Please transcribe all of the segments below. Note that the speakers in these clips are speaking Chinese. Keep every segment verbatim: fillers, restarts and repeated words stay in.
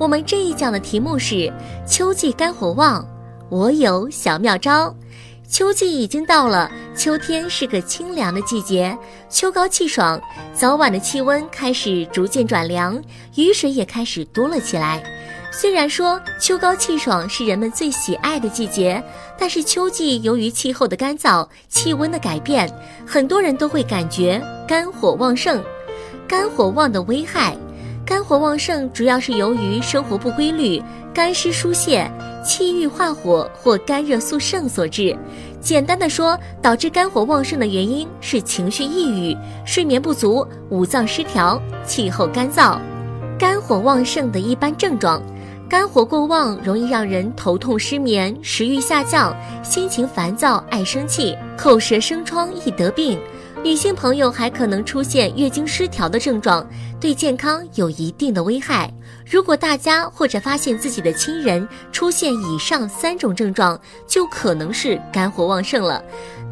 我们这一讲的题目是秋季肝火旺，我有小妙招。秋季已经到了，秋天是个清凉的季节，秋高气爽，早晚的气温开始逐渐转凉，雨水也开始多了起来。虽然说秋高气爽是人们最喜爱的季节，但是秋季由于气候的干燥，气温的改变，很多人都会感觉肝火旺盛。肝火旺的危害，肝火旺盛主要是由于生活不规律、肝湿疏泄、气郁化火或肝热肃盛所致。简单的说，导致肝火旺盛的原因是情绪抑郁、睡眠不足、五脏失调、气候干燥。肝火旺盛的一般症状，肝火过旺容易让人头痛、失眠、食欲下降、心情烦躁、爱生气、口舌生疮易得病。女性朋友还可能出现月经失调的症状，对健康有一定的危害。如果大家或者发现自己的亲人出现以上三种症状，就可能是肝火旺盛了。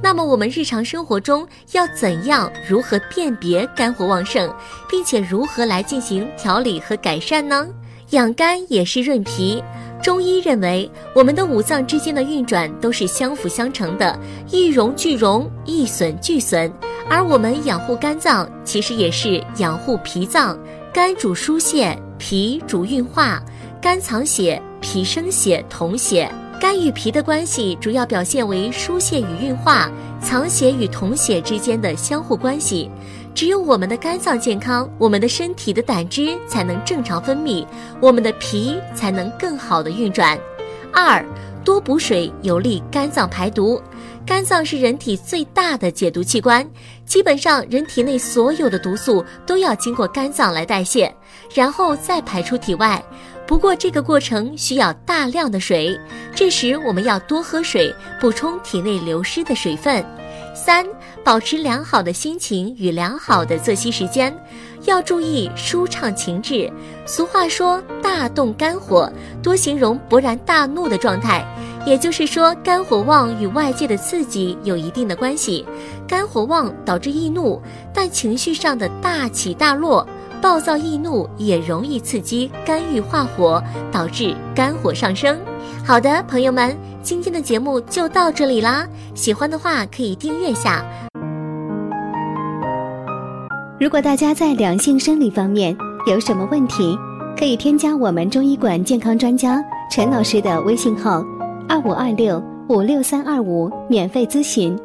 那么我们日常生活中要怎样如何辨别肝火旺盛，并且如何来进行调理和改善呢？养肝也是润脾。中医认为，我们的五脏之间的运转都是相辅相成的，一荣俱荣，一损俱损。而我们养护肝脏，其实也是养护脾脏。肝主疏泄，脾主运化，肝藏血，脾生血统血。肝与脾的关系主要表现为疏泄与运化、藏血与统血之间的相互关系。只有我们的肝脏健康，我们的身体的胆汁才能正常分泌，我们的脾才能更好的运转。二，多补水有利肝脏排毒。肝脏是人体最大的解毒器官，基本上人体内所有的毒素都要经过肝脏来代谢，然后再排出体外。不过这个过程需要大量的水，这时我们要多喝水，补充体内流失的水分。三，保持良好的心情与良好的作息时间，要注意舒畅情志。俗话说大动肝火，多形容勃然大怒的状态，也就是说肝火旺与外界的刺激有一定的关系。肝火旺导致易怒，但情绪上的大起大落、暴躁易怒也容易刺激肝郁化火，导致肝火上升。好的，朋友们，今天的节目就到这里啦，喜欢的话可以订阅下。如果大家在两性生理方面有什么问题，可以添加我们中医馆健康专家陈老师的微信号二五二六五六三二五免费咨询。